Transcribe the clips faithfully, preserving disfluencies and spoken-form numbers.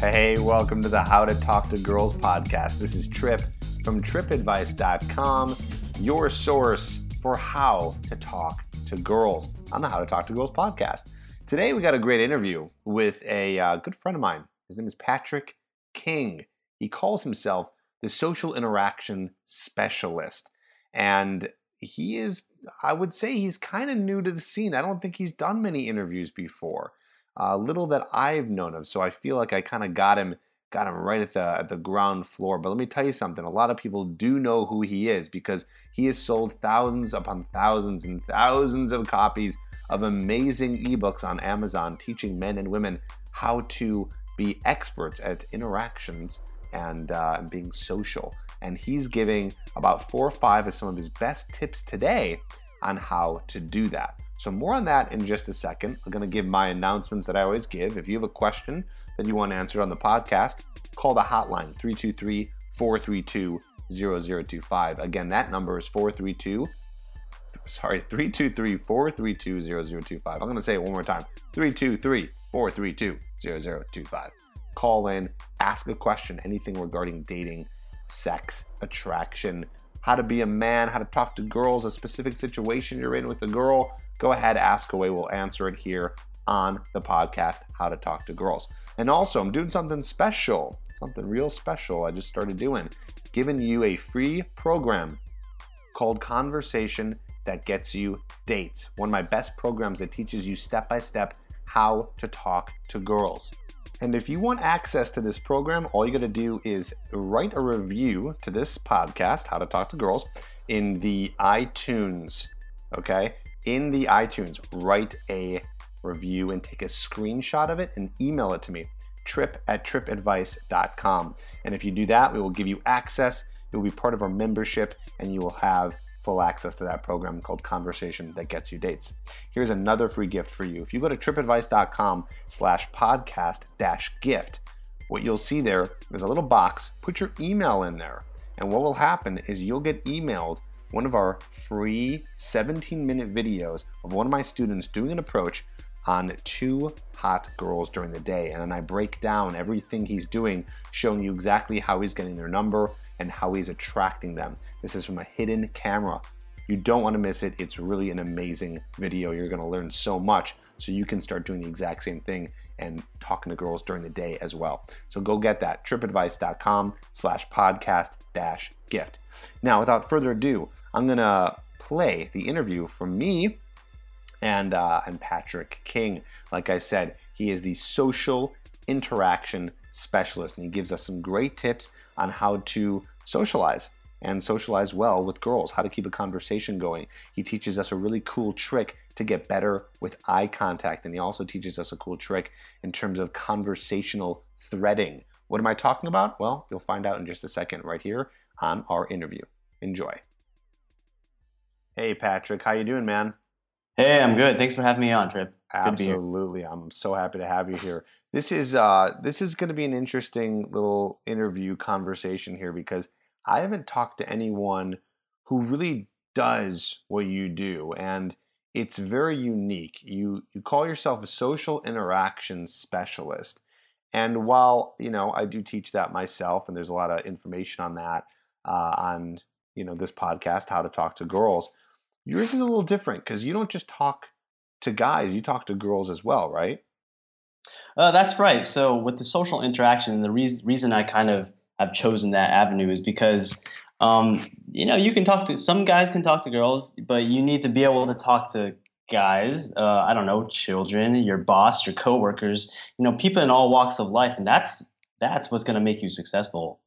Hey, welcome to the How to Talk to Girls podcast. This is Trip from trip advice dot com, your source for how to talk to girls on the How to Talk to Girls podcast. Today, we got a great interview with a uh, good friend of mine. His name is Patrick King. He calls himself the Social Interaction Specialist. And he is, I would say he's kind of new to the scene. I don't think he's done many interviews before. Uh, little that I've known of, so I feel like I kind of got him, got him right at the at the ground floor. But let me tell you something: a lot of people do know who he is because he has sold thousands upon thousands and thousands of copies of amazing ebooks on Amazon, teaching men and women how to be experts at interactions and uh, being social. And he's giving about four or five of some of his best tips today on how to do that. So more on that in just a second. I'm going to give my announcements that I always give. If you have a question that you want answered on the podcast, call the hotline, three two three, four three two, zero zero two five. Again, that number is four three two, sorry, three two three, four three two, zero zero two five. I'm going to say it one more time, three two three, four three two, zero zero two five. Call in, ask a question, anything regarding dating, sex, attraction, how to be a man, how to talk to girls, a specific situation you're in with a girl. Go ahead, ask away. We'll answer it here on the podcast, How to Talk to Girls. And also, I'm doing something special, something real special I just started doing, giving you a free program called Conversation That Gets You Dates. One of my best programs that teaches you step-by-step how to talk to girls. And if you want access to this program, all you got to do is write a review to this podcast, How to Talk to Girls, in the iTunes, okay? In the iTunes, write a review and take a screenshot of it and email it to me, trip at trip advice dot com. And if you do that, we will give you access. You'll be part of our membership and you will have full access to that program called Conversation That Gets You Dates. Here's another free gift for you. If you go to trip advice dot com slash podcast dash gift, what you'll see there is a little box. Put your email in there. And what will happen is you'll get emailed one of our free seventeen minute videos of one of my students doing an approach on two hot girls during the day. And then I break down everything he's doing, showing you exactly how he's getting their number and how he's attracting them. This is from a hidden camera. You don't want to miss it. It's really an amazing video. You're going to learn so much so you can start doing the exact same thing and talking to girls during the day as well. So go get that, trip advice dot com slash podcast dash gift. Now, without further ado, I'm going to play the interview from me and, uh, and Patrick King. Like I said, he is the Social Interaction Specialist, and he gives us some great tips on how to socialize and socialize well with girls, how to keep a conversation going. He teaches us a really cool trick to get better with eye contact, and he also teaches us a cool trick in terms of conversational threading. What am I talking about? Well, you'll find out in just a second right here on our interview. Enjoy. Hey, Patrick, how you doing, man? Hey, I'm good. Thanks for having me on, Trip. Absolutely. I'm so happy to have you here. This is uh, this is going to be an interesting little interview conversation here because I haven't talked to anyone who really does what you do, and it's very unique. You you call yourself a social interaction specialist, and while, you know, I do teach that myself, and there's a lot of information on that uh, on, you know, this podcast, How to Talk to Girls, yours is a little different because you don't just talk to guys, you talk to girls as well, right? Uh, that's right. So with the social interaction, the re- reason I kind of I've chosen that avenue is because, um, you know, you can talk to, some guys can talk to girls, but you need to be able to talk to guys, uh, I don't know, children, your boss, your coworkers, you know, people in all walks of life. And that's, that's what's going to make you successful,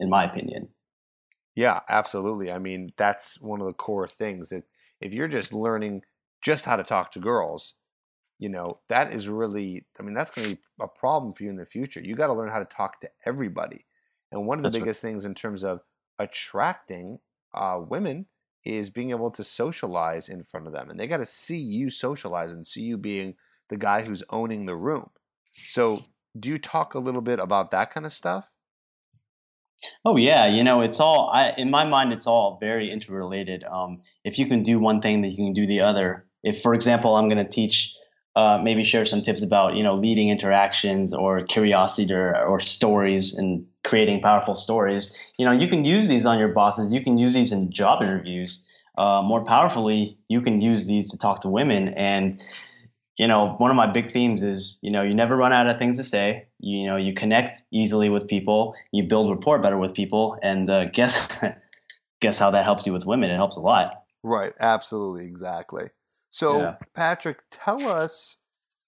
in my opinion. Yeah, absolutely. I mean, that's one of the core things that if you're just learning just how to talk to girls, you know, that is really, I mean, that's going to be a problem for you in the future. You got to learn how to talk to everybody. And one of the that's biggest right. things in terms of attracting uh, women is being able to socialize in front of them. And they got to see you socialize and see you being the guy who's owning the room. So do you talk a little bit about that kind of stuff? Oh, yeah. You know, it's all, I, in my mind, it's all very interrelated. Um, if you can do one thing, then you can do the other. If, for example, I'm going to teach, uh, maybe share some tips about, you know, leading interactions or curiosity or, or stories and creating powerful stories, you know, you can use these on your bosses. You can use these in job interviews. Uh, more powerfully, you can use these to talk to women. And, you know, one of my big themes is, you know, you never run out of things to say. You know, you connect easily with people, you build rapport better with people, and uh, guess guess how that helps you with women? It helps a lot. Right. Absolutely. Exactly. So, yeah. Patrick, tell us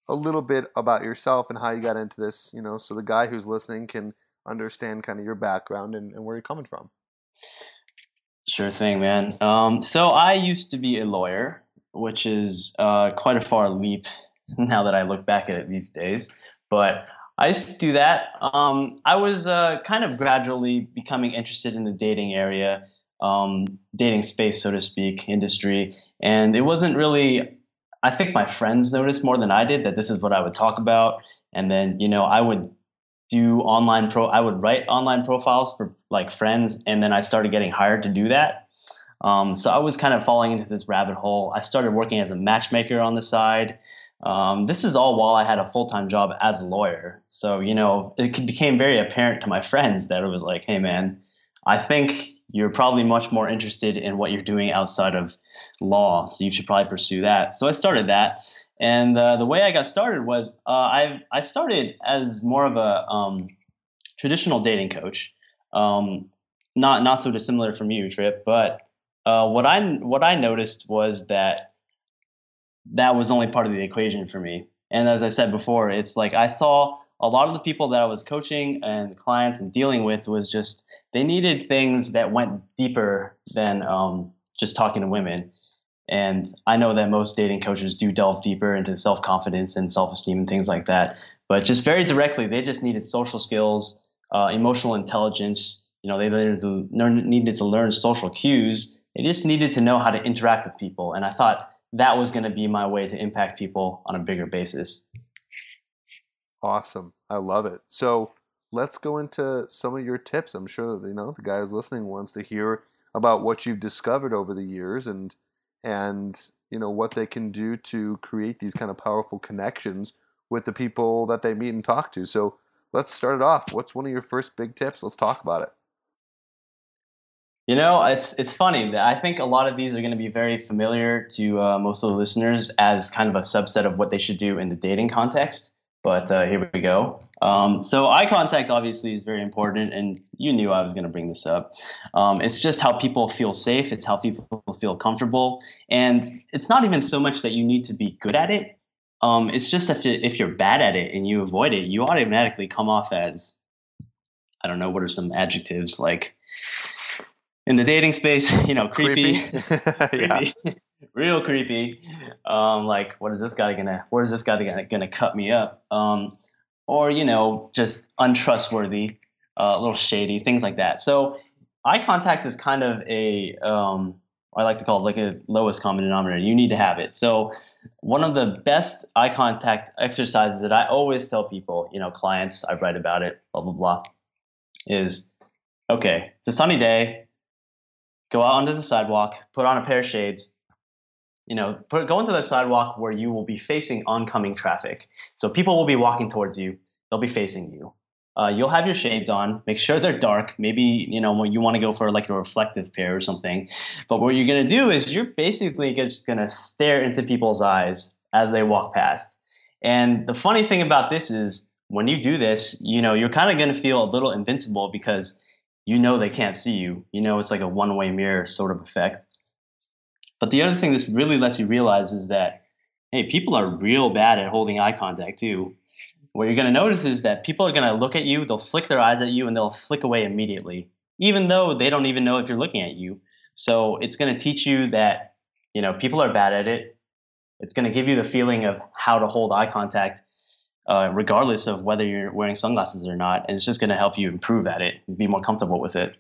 a little bit about yourself and how you got into this, you know, so the guy who's listening can understand kind of your background and, and where you're coming from. Sure thing, man. Um, so I used to be a lawyer, which is uh, quite a far leap now that I look back at it these days. But I used to do that. Um, I was uh, kind of gradually becoming interested in the dating area, um, dating space, so to speak, industry. And it wasn't really, I think my friends noticed more than I did that this is what I would talk about. And then, you know, I would do online pro, I would write online profiles for like friends. And then I started getting hired to do that. Um, so I was kind of falling into this rabbit hole. I started working as a matchmaker on the side. Um, this is all while I had a full-time job as a lawyer. So, you know, it became very apparent to my friends that it was like, hey, man, I think you're probably much more interested in what you're doing outside of law. So you should probably pursue that. So I started that. And uh, the way I got started was uh, I I started as more of a um, traditional dating coach. Um, not not so dissimilar from you, Trip, but... Uh, what I what I noticed was that that was only part of the equation for me. And as I said before, it's like I saw a lot of the people that I was coaching and clients and dealing with was just they needed things that went deeper than um, just talking to women. And I know that most dating coaches do delve deeper into self-confidence and self-esteem and things like that. But just very directly, they just needed social skills, uh, emotional intelligence. You know, they needed to learn, needed to learn social cues. They just needed to know how to interact with people. And I thought that was going to be my way to impact people on a bigger basis. Awesome. I love it. So let's go into some of your tips. I'm sure that, you know, the guy who's listening wants to hear about what you've discovered over the years and, and you know, what they can do to create these kind of powerful connections with the people that they meet and talk to. So let's start it off. What's one of your first big tips? Let's talk about it. You know, it's it's funny that I think a lot of these are going to be very familiar to uh, most of the listeners as kind of a subset of what they should do in the dating context. But uh, here we go. Um, so eye contact obviously is very important, and you knew I was going to bring this up. Um, it's just how people feel safe. It's how people feel comfortable, and it's not even so much that you need to be good at it. Um, it's just if you, if you're bad at it and you avoid it, you automatically come off as, I don't know, what are some adjectives like? In the dating space, you know, creepy, creepy. Real creepy. Um, like, what is this guy gonna? Where is this guy gonna, gonna cut me up? Um, or you know, just untrustworthy, uh, a little shady, things like that. So, eye contact is kind of a, um, I like to call it like a lowest common denominator. You need to have it. So, one of the best eye contact exercises that I always tell people, you know, clients, I write about it, blah blah blah, is okay. It's a sunny day. Go out onto the sidewalk, put on a pair of shades, you know, put, go into the sidewalk where you will be facing oncoming traffic. So people will be walking towards you. They'll be facing you. Uh, you'll have your shades on. Make sure they're dark. Maybe, you know, you want to go for like a reflective pair or something. But what you're going to do is you're basically just going to stare into people's eyes as they walk past. And the funny thing about this is when you do this, you know, you're kind of going to feel a little invincible because you know they can't see you. You know it's like a one-way mirror sort of effect. But the other thing this really lets you realize is that, hey, people are real bad at holding eye contact too. What you're going to notice is that people are going to look at you, they'll flick their eyes at you, and they'll flick away immediately, even though they don't even know if you're looking at you. So it's going to teach you that, you know, people are bad at it. It's going to give you the feeling of how to hold eye contact, uh, regardless of whether you're wearing sunglasses or not. And it's just going to help you improve at it and be more comfortable with it.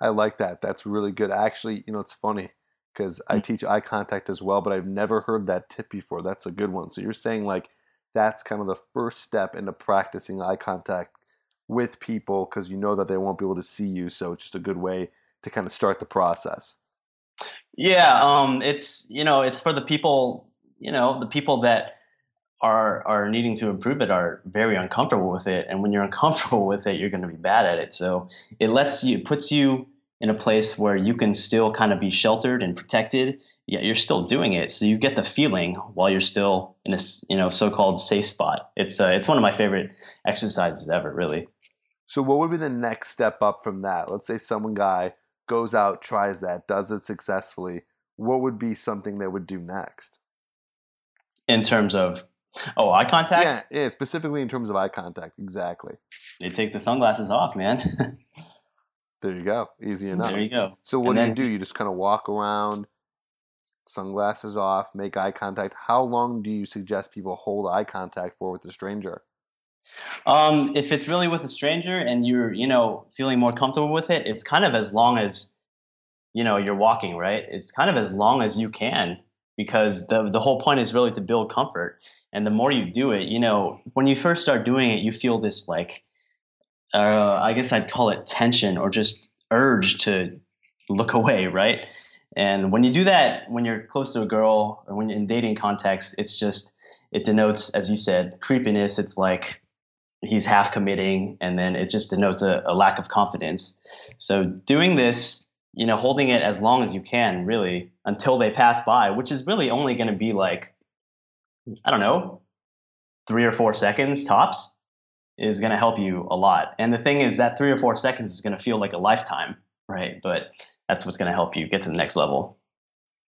I like that. That's really good. Actually, you know, it's funny because I teach eye contact as well, but I've never heard that tip before. That's a good one. So you're saying like that's kind of the first step into practicing eye contact with people because you know that they won't be able to see you. So it's just a good way to kind of start the process. Yeah, um, it's, you know, it's for the people, you know, the people that are are needing to improve it are very uncomfortable with it. And when you're uncomfortable with it, you're going to be bad at it. So it lets you, puts you in a place where you can still kind of be sheltered and protected, yet you're still doing it. So you get the feeling while you're still in a, you know, so-called safe spot. It's uh, it's one of my favorite exercises ever, really. So what would be the next step up from that? Let's say someone guy goes out, tries that, does it successfully. What would be something they would do next? In terms of, oh, eye contact? Yeah, yeah, specifically in terms of eye contact, exactly. They take the sunglasses off, man. There you go. Easy enough. There you go. So what and do then, you do? You just kind of walk around, sunglasses off, make eye contact. How long do you suggest people hold eye contact for with a stranger? Um, if it's really with a stranger and you're, you know, feeling more comfortable with it, it's kind of as long as, you know, you're walking, right? It's kind of as long as you can, because the the whole point is really to build comfort. And the more you do it, you know, when you first start doing it, you feel this like, uh, I guess I'd call it tension or just urge to look away, right? And when you do that, when you're close to a girl or when you're in dating context, it's just, it denotes, as you said, creepiness. It's like, he's half committing, and then it just denotes a, a lack of confidence. So doing this, you know, holding it as long as you can, really, until they pass by, which is really only going to be like, I don't know, three or four seconds tops, is going to help you a lot. And the thing is that three or four seconds is going to feel like a lifetime, right? But that's what's going to help you get to the next level.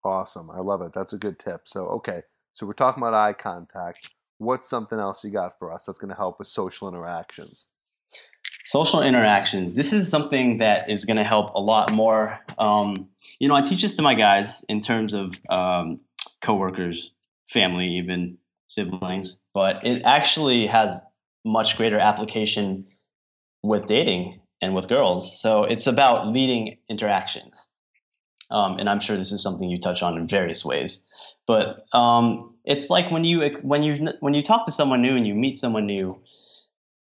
Awesome. I love it. That's a good tip. So, okay. So we're talking about eye contact. What's something else you got for us that's going to help with social interactions? Social interactions. This is something that is going to help a lot more. Um, you know, I teach this to my guys in terms of um, coworkers, family, even siblings, but it actually has much greater application with dating and with girls. So it's about leading interactions. Um, and I'm sure this is something you touch on in various ways, but um, it's like when you when you when you talk to someone new and you meet someone new,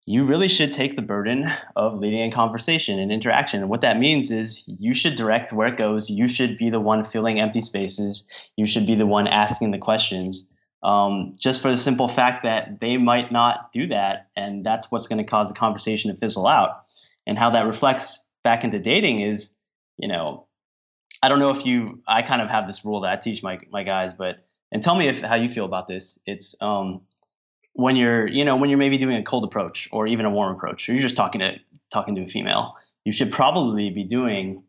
you really should take the burden of leading a conversation and interaction. And what that means is you should direct where it goes. You should be the one filling empty spaces. You should be the one asking the questions. Um, just for the simple fact that they might not do that, and that's what's going to cause the conversation to fizzle out. And how that reflects back into dating is, you know, I don't know if you, I kind of have this rule that I teach my, my guys, but, and tell me if, how you feel about this. It's um, when you're, you know, when you're maybe doing a cold approach or even a warm approach, or you're just talking to, talking to a female, you should probably be doing,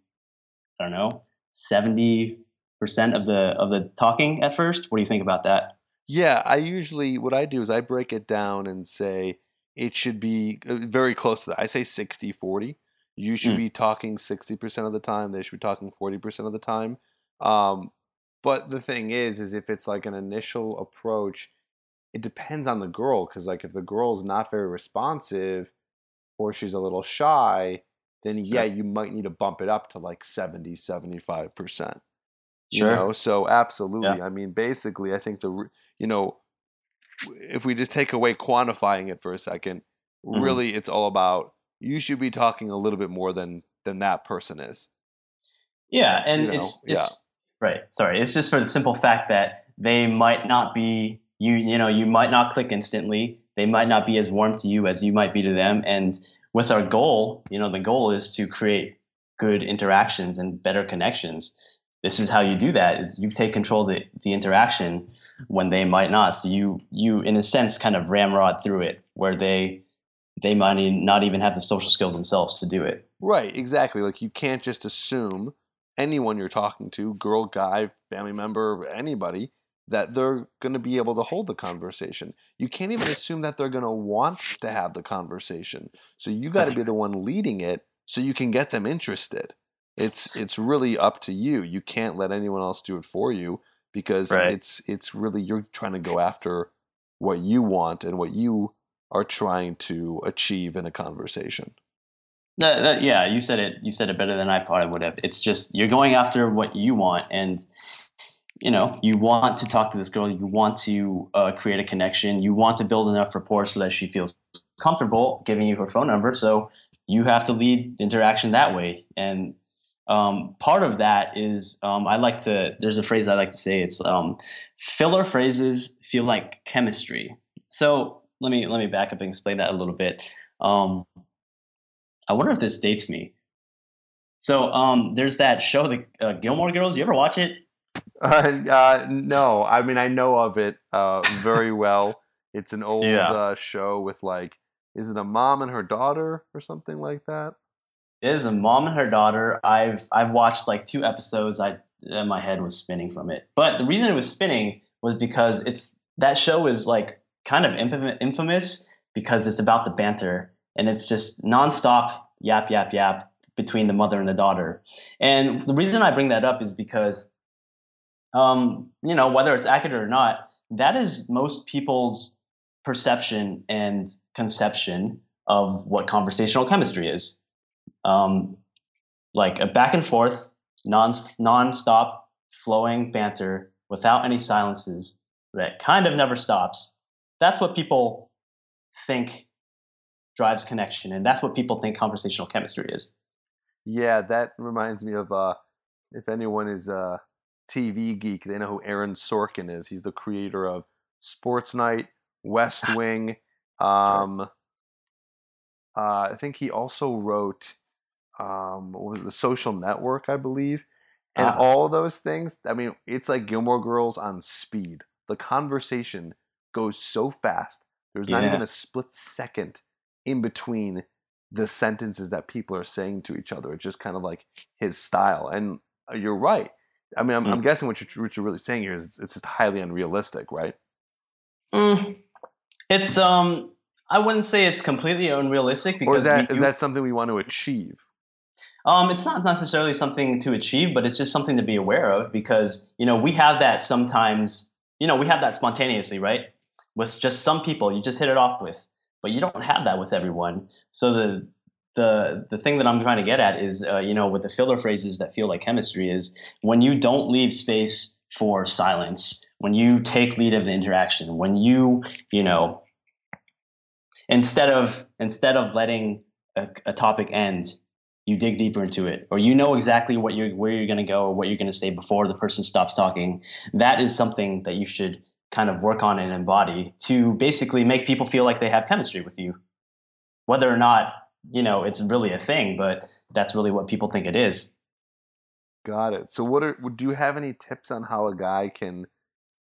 I don't know, seventy percent of the, of the talking at first. What do you think about that? Yeah, I usually, what I do is I break it down and say it should be very close to that. I say sixty forty. You should mm. be talking sixty percent of the time. They should be talking forty percent of the time. Um, but the thing is, is if it's like an initial approach, it depends on the girl. Because like if the girl's not very responsive or she's a little shy, then yeah, you might need to bump it up to like seventy, seventy-five percent. Sure. You know? So absolutely. Yeah. I mean, basically, I think the, you know, if we just take away quantifying it for a second, mm-hmm. really it's all about, you should be talking a little bit more than than that person is. Yeah, and you know, it's, it's yeah. right. Sorry, it's just for the simple fact that they might not be you. You know, you might not click instantly. They might not be as warm to you as you might be to them. And with our goal, you know, the goal is to create good interactions and better connections. This is how you do that: is you take control of the, the interaction when they might not. So you you in a sense kind of ramrod through it where they. they might not even have the social skills themselves to do it. Right, exactly. Like you can't just assume anyone you're talking to, girl, guy, family member, anybody, that they're going to be able to hold the conversation. You can't even assume that they're going to want to have the conversation. So you got to be the one leading it so you can get them interested. It's it's really up to you. You can't let anyone else do it for you. because right. it's it's really you're trying to go after what you want and what you are trying to achieve in a conversation. That, that, yeah, you said it. You said it better than I probably would have. It's just you're going after what you want, and you know you want to talk to this girl. You want to uh, create a connection. You want to build enough rapport so that she feels comfortable giving you her phone number. So you have to lead the interaction that way. And um, part of that is um, I like to. There's a phrase I like to say. It's um, filler phrases feel like chemistry. So let me let me back up and explain that a little bit. Um, I wonder if this dates me. So um, there's that show, the uh, Gilmore Girls. You ever watch it? Uh, uh, no, I mean I know of it uh, very well. It's an old yeah. uh, show with like, is it a mom and her daughter or something like that? It is a mom and her daughter. I've I've watched like two episodes. I and my head was spinning from it. But the reason it was spinning was because it's that show is like kind of infamous because it's about the banter. And it's just nonstop yap, yap, yap between the mother and the daughter. And the reason I bring that up is because, um, you know, whether it's accurate or not, that is most people's perception and conception of what conversational chemistry is. Um, like a back and forth, non nonstop flowing banter without any silences that kind of never stops. That's what people think drives connection, and that's what people think conversational chemistry is. Yeah, that reminds me of uh, if anyone is a T V geek, they know who Aaron Sorkin is. He's the creator of Sports Night, West Wing. Um, uh, I think he also wrote um, what was it, The Social Network, I believe. And uh, all those things, I mean, it's like Gilmore Girls on speed. The conversation goes so fast. There's not yeah. even a split second in between the sentences that people are saying to each other. It's just kind of like his style. And you're right. I mean, I'm, mm. I'm guessing what you're, what you're really saying here is it's, it's just highly unrealistic, right? Mm. It's, um, I wouldn't say it's completely unrealistic. Because or is that, we, is that something we want to achieve? Um, it's not necessarily something to achieve, but it's just something to be aware of because, you know, we have that sometimes, you know, we have that spontaneously, right? With just some people you just hit it off with. But you don't have that with everyone. So the the the thing that I'm trying to get at is, uh, you know, with the filler phrases that feel like chemistry is when you don't leave space for silence, when you take lead of the interaction, when you, you know, instead of instead of letting a, a topic end, you dig deeper into it, or you know exactly what you're where you're going to go or what you're going to say before the person stops talking. That is something that you should kind of work on and embody to basically make people feel like they have chemistry with you, whether or not, you know, it's really a thing, but that's really what people think it is. Got it. So what are, do you have any tips on how a guy can,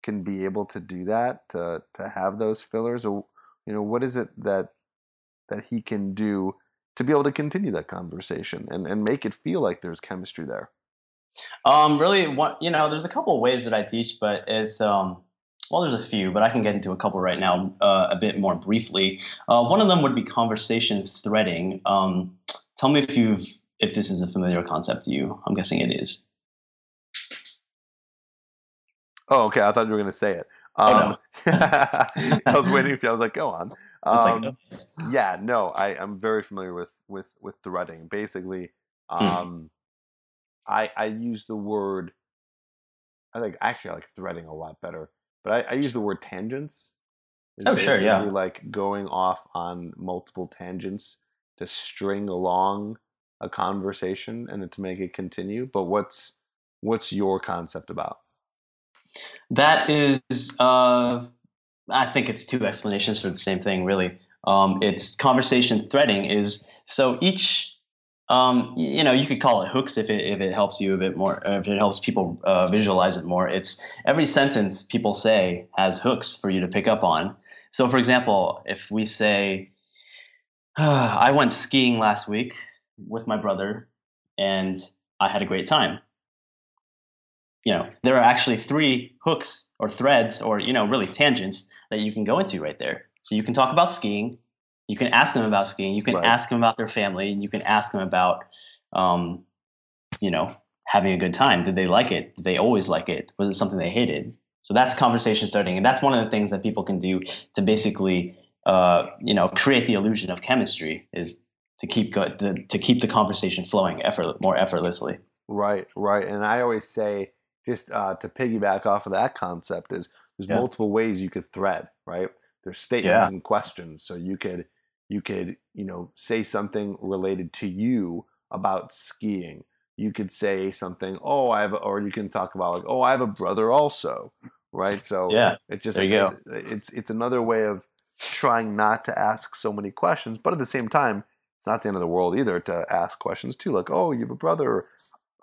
can be able to do that, to, to have those fillers, or, you know, what is it that, that he can do to be able to continue that conversation and, and make it feel like there's chemistry there? Um, really what, you know, there's a couple of ways that I teach, but it's, um, well, there's a few, but I can get into a couple right now uh, a bit more briefly. Uh, one of them would be conversation threading. Um, tell me if you've if this is a familiar concept to you. I'm guessing it is. Oh, okay. I thought you were going to say it. Um, oh, no. I was waiting for you. I was like, go on. Um, like, no. Yeah, no, I, I'm very familiar with with, with threading. Basically, um, hmm. I, I use the word, I think actually I like threading a lot better. But I, I use the word tangents. It's oh, sure, yeah. Like going off on multiple tangents to string along a conversation and to make it continue. But what's what's your concept about? That is, uh, I think it's two explanations for the same thing, really. Um, it's conversation threading is so each. Um, you know, you could call it hooks if it if it helps you a bit more, if it helps people uh, visualize it more. It's every sentence people say has hooks for you to pick up on. So, for example, if we say, oh, "I went skiing last week with my brother, and I had a great time," you know, there are actually three hooks or threads or you know, really tangents that you can go into right there. So you can talk about skiing. You can ask them about skiing. You can right. ask them about their family. And you can ask them about, um, you know, having a good time? Did they like it? Did they always like it? Was it something they hated? So that's conversation starting. And that's one of the things that people can do to basically, uh, you know, create the illusion of chemistry, is to keep go- to, to keep the conversation flowing effort- more effortlessly. Right, right. And I always say, just uh, to piggyback off of that concept, is there's yeah. multiple ways you could thread, right? There's statements yeah. and questions. So you could, you could, you know, say something related to you about skiing. You could say something, oh, I have, a, or you can talk about like, oh, I have a brother also, right? So yeah, it just, there you it's, go. it's, it's another way of trying not to ask so many questions, but at the same time, it's not the end of the world either to ask questions too. Like, oh, you have a brother.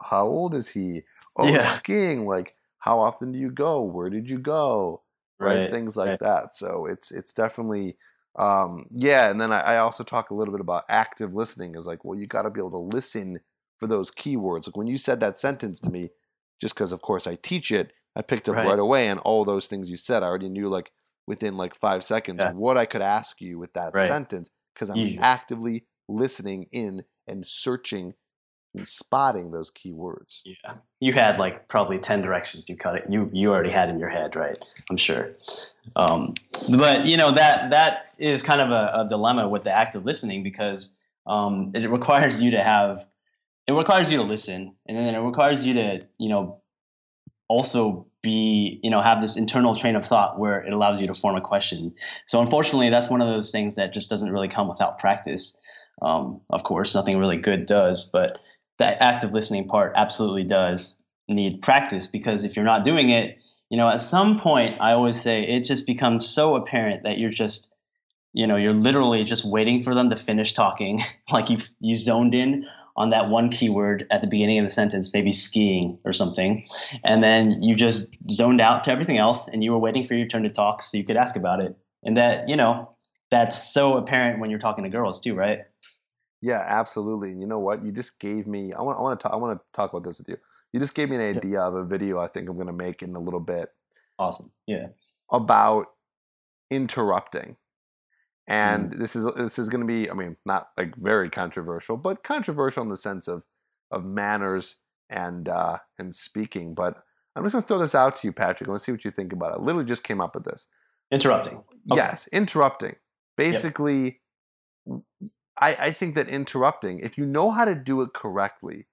How old is he? Oh, yeah. skiing. Like, how often do you go? Where did you go? Right. right. Things like right. that. So it's, it's definitely, um, yeah. And then I, I also talk a little bit about active listening, is like, well, you got to be able to listen for those keywords. Like when you said that sentence to me, just because of course I teach it, I picked up right, right away, and all those things you said, I already knew like within like five seconds yeah. what I could ask you with that right. sentence, because I'm yeah. actively listening in and searching and spotting those keywords. Yeah, you had like probably ten directions you cut it. You you already had in your head, right? I'm sure. Um, but you know that that is kind of a, a dilemma with the active listening, because um, it requires you to have it requires you to listen, and then it requires you to you know also be you know have this internal train of thought where it allows you to form a question. So unfortunately, that's one of those things that just doesn't really come without practice. Um, of course, nothing really good does, but that active listening part absolutely does need practice, because if you're not doing it, you know, at some point, I always say it just becomes so apparent that you're just, you know, you're literally just waiting for them to finish talking. Like you you zoned in on that one keyword at the beginning of the sentence, maybe skiing or something. And then you just zoned out to everything else, and you were waiting for your turn to talk so you could ask about it. And that, you know, that's so apparent when you're talking to girls too, right? Yeah, absolutely. And you know what? You just gave me. I want. I want to. Talk, I want to talk about this with you. You just gave me an idea yeah. of a video I think I'm going to make in a little bit. Awesome. Yeah. About interrupting, and mm. this is this is going to be. I mean, not like very controversial, but controversial in the sense of of manners and uh, and speaking. But I'm just going to throw this out to you, Patrick. Let's see what you think about it. I literally just came up with this. Interrupting. Okay. Yes, interrupting. Basically. Yep. I, I think that interrupting, if you know how to do it correctly,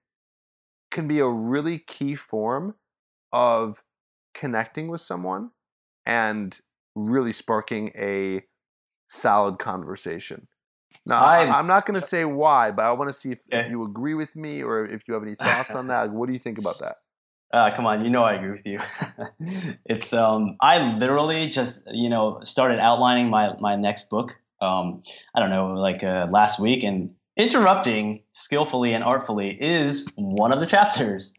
can be a really key form of connecting with someone and really sparking a solid conversation. Now, I, I'm not going to say why, but I want to see if, okay. if you agree with me or if you have any thoughts on that. What do you think about that? Uh, come on, you know I agree with you. It's um, I literally just you know started outlining my, my next book. Um, I don't know, like uh, last week, and interrupting skillfully and artfully is one of the chapters.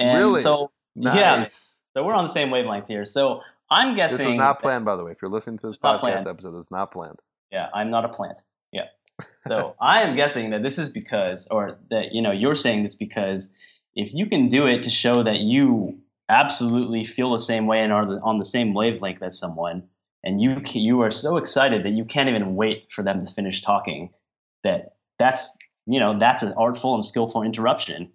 And really? So, nice. Yeah, so we're on the same wavelength here. So I'm guessing this was not planned, by the way. If you're listening to this podcast episode, it's not planned. Yeah, I'm not a plant. Yeah. So I am guessing that this is because, or that you know, you're saying this because if you can do it to show that you absolutely feel the same way and are the, on the same wavelength as someone. And you you are so excited that you can't even wait for them to finish talking. That that's you know that's an artful and skillful interruption.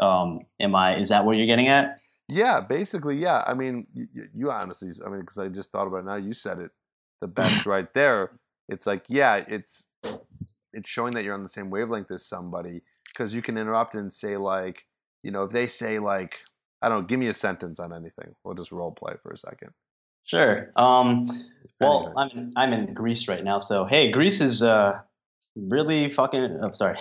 Um, am I? Is that what you're getting at? Yeah, basically, yeah. I mean, you, you honestly, I mean, because I just thought about it now. You said it the best right there. It's like yeah, it's it's showing that you're on the same wavelength as somebody, because you can interrupt and say like you know if they say like I don't know, give me a sentence on anything. We'll just role play for a second. Sure. Um, well, I'm in, I'm in Greece right now, so hey, Greece is uh, really fucking. I'm sorry,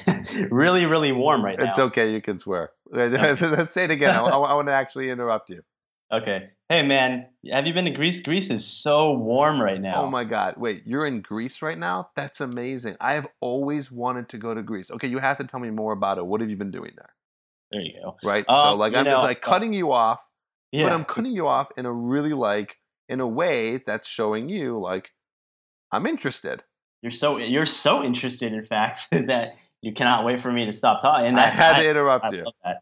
really, really warm right now. It's okay, you can swear. Let's say it again. I, I want to actually interrupt you. Okay. Hey, man, have you been to Greece? Greece is so warm right now. Oh my God! Wait, you're in Greece right now? That's amazing. I have always wanted to go to Greece. Okay, you have to tell me more about it. What have you been doing there? There you go. Right. Um, so like I'm know, just like so, cutting you off, yeah. but I'm cutting you off in a really like. in a way that's showing you like I'm interested. You're so you're so interested, in fact, that you cannot wait for me to stop talking. And I had I, to interrupt I, you. I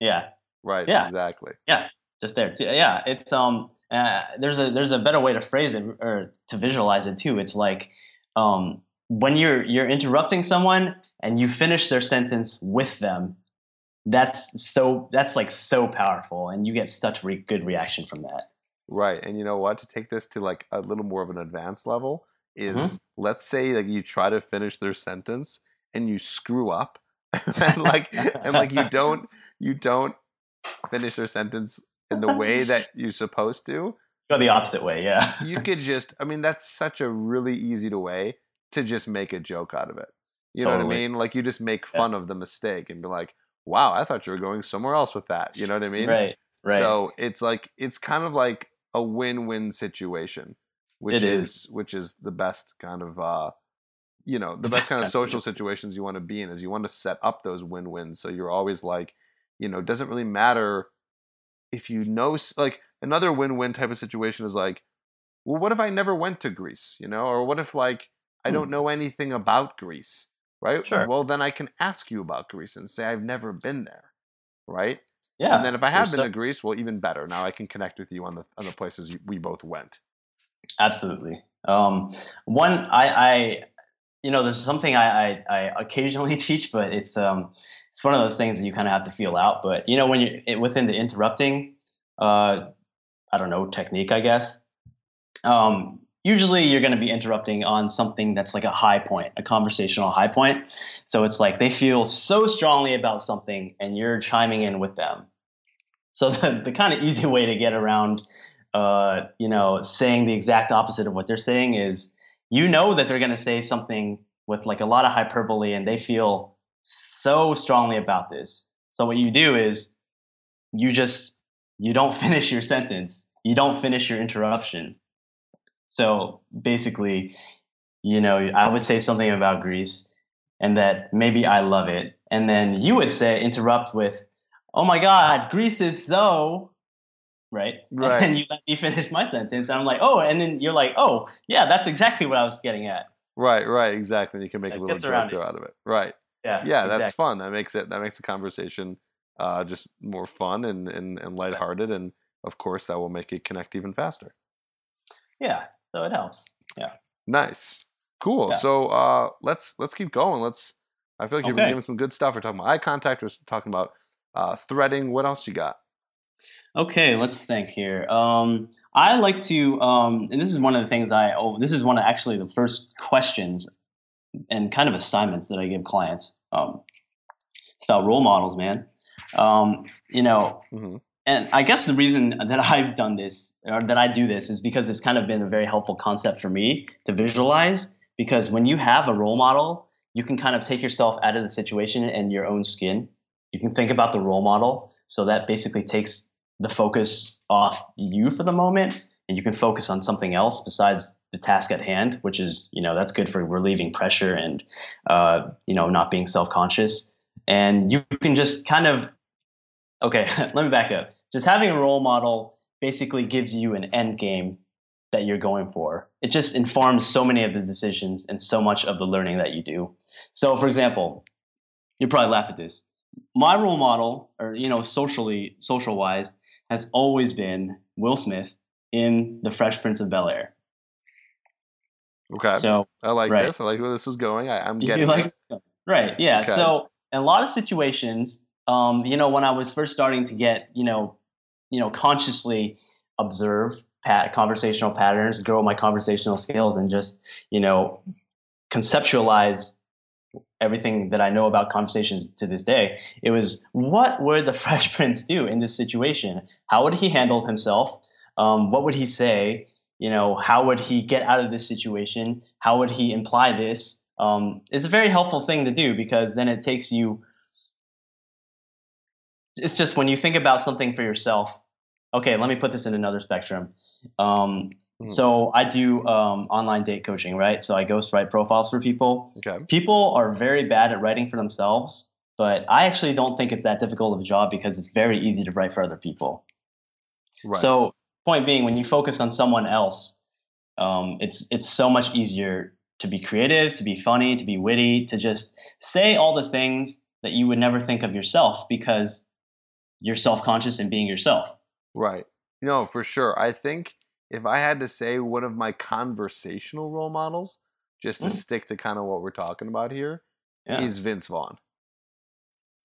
yeah. Right. Yeah. Exactly. Yeah. Just there. Yeah. It's um. Uh, there's a there's a better way to phrase it or to visualize it too. It's like um when you're you're interrupting someone and you finish their sentence with them. that's so that's like so powerful, and you get such re- good reaction from that. Right. And you know what? To take this to like a little more of an advanced level is mm-hmm. let's say like you try to finish their sentence and you screw up and like and like you don't you don't finish their sentence in the way that you're supposed to. Go the opposite way, yeah. You could just I mean that's such a really easy to way to just make a joke out of it. You totally. know what I mean? Like you just make fun yeah. of the mistake and be like, wow, I thought you were going somewhere else with that. You know what I mean? Right. Right. So it's like it's kind of like a win-win situation, which is, is which is the best kind of uh, you know the best kind of social situations you want to be in is you want to set up those win-wins. So you're always like, you know, it doesn't really matter if you know like another win-win type of situation is like, well, what if I never went to Greece, you know, or what if like I don't know anything about Greece, right? Sure. Well, then I can ask you about Greece and say I've never been there, right? Yeah. And then if I have been so- to Greece, well, even better. Now I can connect with you on the on the places you, we both went. Absolutely. Um, one, I, I, you know, there's something I, I, I occasionally teach, but it's um, it's one of those things that you kind of have to feel out. But you know, when you it, within the interrupting, uh, I don't know, technique, I guess. Um, usually, you're going to be interrupting on something that's like a high point, a conversational high point. So it's like they feel so strongly about something, and you're chiming in with them. So the, the kind of easy way to get around Uh, you know, saying the exact opposite of what they're saying is, you know, that they're going to say something with like a lot of hyperbole and they feel so strongly about this. So what you do is you just, you don't finish your sentence. You don't finish your interruption. So basically, you know, I would say something about Greece and that maybe I love it. And then you would say, interrupt with, oh my God, Greece is so... Right. Right. And you let me finish my sentence. And I'm like, oh, and then you're like, oh, yeah, that's exactly what I was getting at. Right. Right. Exactly. And you can make that a little joke out of it. Right. Yeah. Yeah. Exactly. That's fun. That makes it. That makes the conversation uh, just more fun and, and and lighthearted. And of course, that will make it connect even faster. Yeah. So it helps. Yeah. Nice. Cool. Yeah. So uh, let's let's keep going. Let's. I feel like you've been giving some good stuff. We're talking about eye contact. We're talking about uh, threading. What else you got? Okay, let's think here. Um, I like to, um, and this is one of the things I, oh, this is one of actually the first questions and kind of assignments that I give clients. Um, it's about role models, man. Um, you know, mm-hmm. and I guess the reason that I've done this, or that I do this, is because it's kind of been a very helpful concept for me to visualize, because when you have a role model, you can kind of take yourself out of the situation and your own skin. You can think about the role model, so that basically takes the focus off you for the moment, and you can focus on something else besides the task at hand, which is, you know, that's good for relieving pressure and, uh, you know, not being self-conscious. And you can just kind of, okay, let me back up. Just having a role model basically gives you an end game that you're going for. It just informs so many of the decisions and so much of the learning that you do. So for example, you'll probably laugh at this. My role model, or, you know, socially, social wise, has always been Will Smith in The Fresh Prince of Bel-Air. Okay. So I like right. this. I like where this is going. I, I'm getting you like it. Right. Yeah. Okay. So in a lot of situations, um, you know, when I was first starting to get, you know, you know, consciously observe pat- conversational patterns, grow my conversational skills, and just, you know, conceptualize everything that I know about conversations to this day, it was, what would the Fresh Prince do in this situation? How would he handle himself? Um, what would he say? You know, how would he get out of this situation? How would he imply this? Um, it's a very helpful thing to do, because then it takes you, it's just when you think about something for yourself, okay, let me put this in another spectrum. Um, So I do um, online date coaching, right? So I ghostwrite profiles for people. Okay. People are very bad at writing for themselves, but I actually don't think it's that difficult of a job, because it's very easy to write for other people. Right. So point being, when you focus on someone else, um, it's it's so much easier to be creative, to be funny, to be witty, to just say all the things that you would never think of yourself, because you're self-conscious in being yourself. Right. No, for sure. I think... if I had to say one of my conversational role models, just to mm. stick to kind of what we're talking about here, yeah. is Vince Vaughn.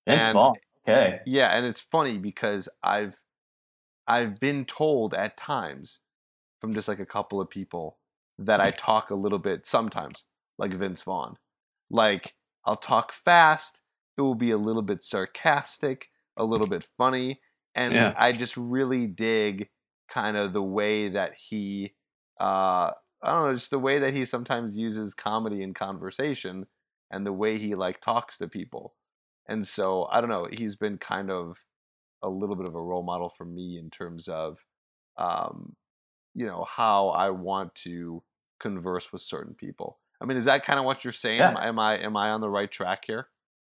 Vince and, Vaughn. Okay. Yeah, and it's funny because I've I've been told at times from just like a couple of people that I talk a little bit sometimes like Vince Vaughn. Like I'll talk fast, it will be a little bit sarcastic, a little bit funny, and yeah. I just really dig kind of the way that he uh I don't know, just the way that he sometimes uses comedy in conversation and the way he like talks to people. And so, I don't know, he's been kind of a little bit of a role model for me in terms of, um, you know, how I want to converse with certain people. I mean, is that kind of what you're saying? Yeah. Am I am I on the right track here?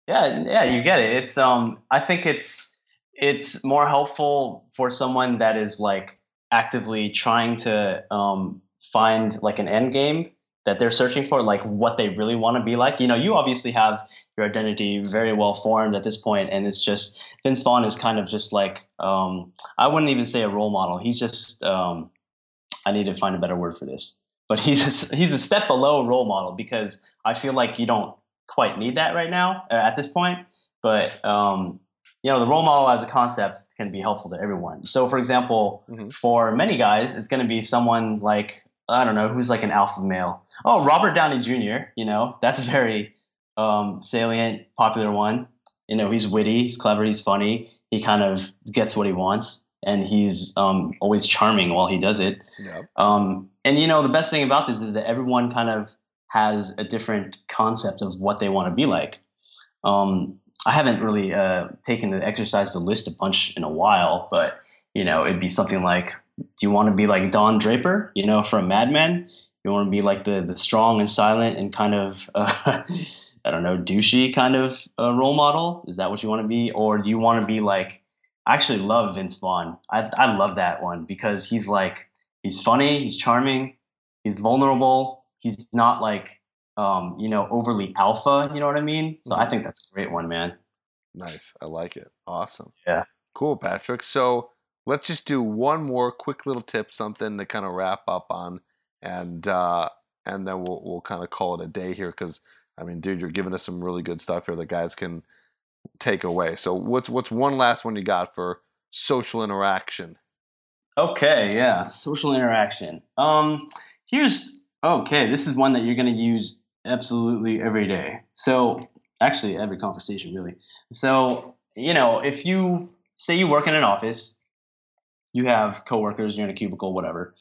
Yeah, yeah, you get it. It's um, I think it's it's more helpful for someone that is like actively trying to um, find like an end game that they're searching for, like what they really want to be like. You know, you obviously have your identity very well formed at this point, and it's just Vince Vaughn is kind of just like um, I wouldn't even say a role model. He's just um, I need to find a better word for this. But he's a, he's a step below a role model because I feel like you don't quite need that right now uh, at this point. But, um, you know, the role model as a concept can be helpful to everyone. So, for example, mm-hmm. for many guys, it's going to be someone like, I don't know, who's like an alpha male. Oh, Robert Downey Junior, you know, that's a very um, salient, popular one. You know, he's witty, he's clever, he's funny. He kind of gets what he wants. And he's um, always charming while he does it. Yep. Um, and, you know, the best thing about this is that everyone kind of has a different concept of what they want to be like. Um, I haven't really uh, taken the exercise to list a bunch in a while, but, you know, it'd be something like, do you want to be like Don Draper, you know, from Mad Men? You want to be like the, the strong and silent and kind of, uh, I don't know, douchey kind of uh, role model? Is that what you want to be? Or do you want to be like, I actually love Vince Vaughn. I, I love that one because he's like, he's funny, he's charming, he's vulnerable. He's not like, um, you know, overly alpha, you know what I mean? So I think that's a great one, man. Nice. I like it. Awesome. Yeah. Cool, Patrick. So let's just do one more quick little tip, something to kind of wrap up on. And uh, and then we'll, we'll kind of call it a day here because, I mean, dude, you're giving us some really good stuff here that guys can – take away. So what's what's one last one you got for social interaction? Okay, yeah, social interaction. Um, here's okay. This is one that you're going to use absolutely every day. So actually, every conversation really. So you know, if you say you work in an office, you have coworkers, you're in a cubicle, whatever.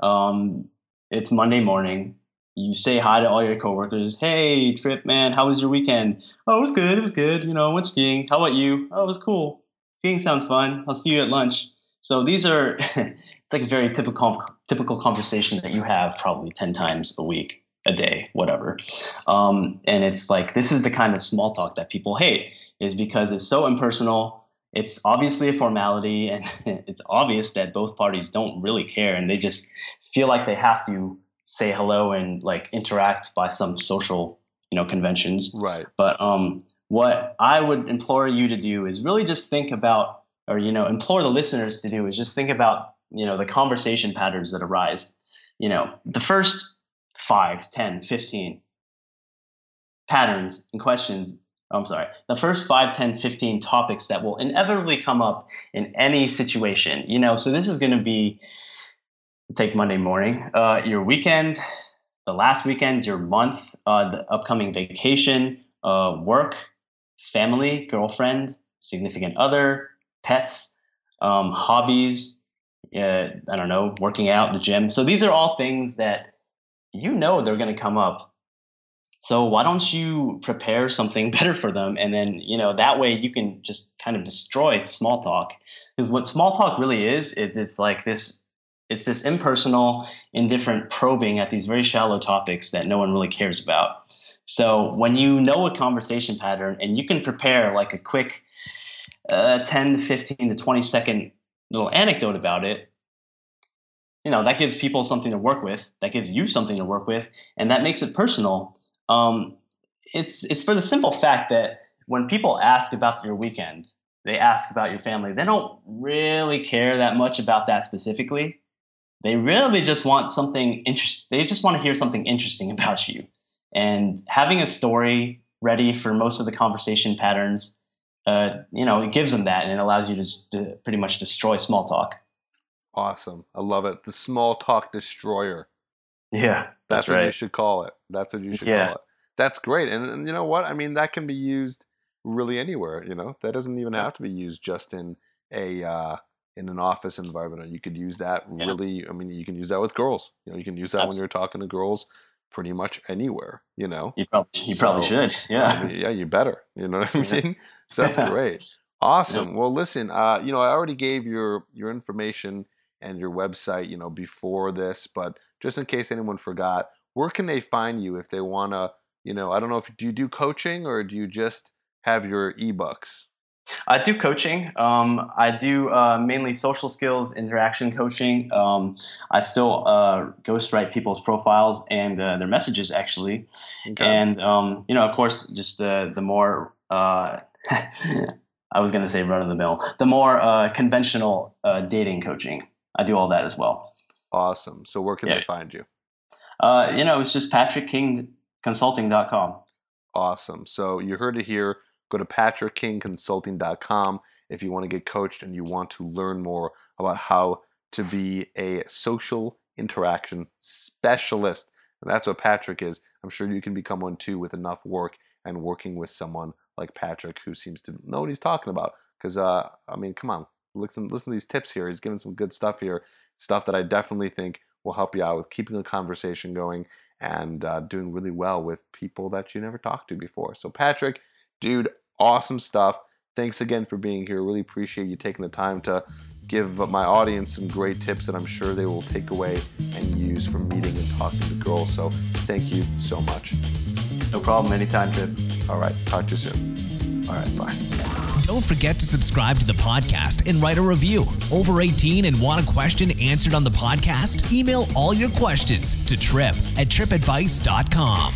Um, it's Monday morning. You say hi to all your coworkers. Hey, Trip, man, how was your weekend? Oh, it was good. It was good. You know, I went skiing. How about you? Oh, it was cool. Skiing sounds fun. I'll see you at lunch. So these are, it's like a very typical typical conversation that you have probably ten times a week, a day, whatever. Um, and it's like, this is the kind of small talk that people hate is because it's so impersonal. It's obviously a formality and it's obvious that both parties don't really care and they just feel like they have to say hello and like interact by some social, you know, conventions. Right. But um, what I would implore you to do is really just think about, or, you know, implore the listeners to do is just think about, you know, the conversation patterns that arise, you know, the first five, ten, fifteen patterns and questions. I'm sorry, the first five, ten, fifteen topics that will inevitably come up in any situation, you know, so this is going to be, take Monday morning, uh, your weekend, the last weekend, your month, uh, the upcoming vacation, uh, work, family, girlfriend, significant other, pets, um, hobbies, uh, I don't know, working out, the gym. So these are all things that you know they're going to come up. So why don't you prepare something better for them? And then, you know, that way you can just kind of destroy small talk. Because what small talk really is, is it's like this It's this impersonal, indifferent probing at these very shallow topics that no one really cares about. So when you know a conversation pattern and you can prepare like a quick uh, ten to fifteen to twenty second little anecdote about it, you know, that gives people something to work with. That gives you something to work with. And that makes it personal. Um, it's, it's for the simple fact that when people ask about your weekend, they ask about your family, they don't really care that much about that specifically. They really just want something interesting. They just want to hear something interesting about you. And having a story ready for most of the conversation patterns uh, you know, it gives them that, and it allows you to, to pretty much destroy small talk. Awesome. I love it. The small talk destroyer. Yeah. That's, that's what right. you should call it. That's what you should yeah. call it. That's great. And, and you know what? I mean, that can be used really anywhere, you know? That doesn't even have to be used just in a uh, in an office environment. You could use that yeah. really, I mean, you can use that with girls. You know, you can use that Absolutely. when you're talking to girls pretty much anywhere, you know? You probably, you so, probably should, yeah. I mean, yeah, you better, you know what I mean? So that's great. Awesome. Yeah. Well, listen, uh, you know, I already gave your your information and your website, you know, before this, but just in case anyone forgot, where can they find you if they want to, you know, I don't know if do you do coaching or do you just have your ebooks? I do coaching. Um, I do uh, mainly social skills, interaction coaching. Um, I still uh, ghostwrite people's profiles and uh, their messages, actually. Okay. And, um, you know, of course, just uh, the more uh, I was going to say run of the mill, the more uh, conventional uh, dating coaching. I do all that as well. Awesome. So where can yeah. they find you? Uh, you know, it's just patrick king consulting dot com. Awesome. So you heard it here. Go to patrick king consulting dot com if you want to get coached and you want to learn more about how to be a social interaction specialist. And that's what Patrick is. I'm sure you can become one too with enough work and working with someone like Patrick who seems to know what he's talking about. Because, uh, I mean, come on. Listen, listen to these tips here. He's giving some good stuff here, stuff that I definitely think will help you out with keeping the conversation going and uh, doing really well with people that you never talked to before. So Patrick, dude, awesome stuff. Thanks again for being here. Really appreciate you taking the time to give my audience some great tips that I'm sure they will take away and use for meeting and talking to girls. So thank you so much. No problem. Anytime, Trip. All right. Talk to you soon. All right. Bye. Don't forget to subscribe to the podcast and write a review. Over eighteen and want a question answered on the podcast? Email all your questions to trip at trip advice dot com.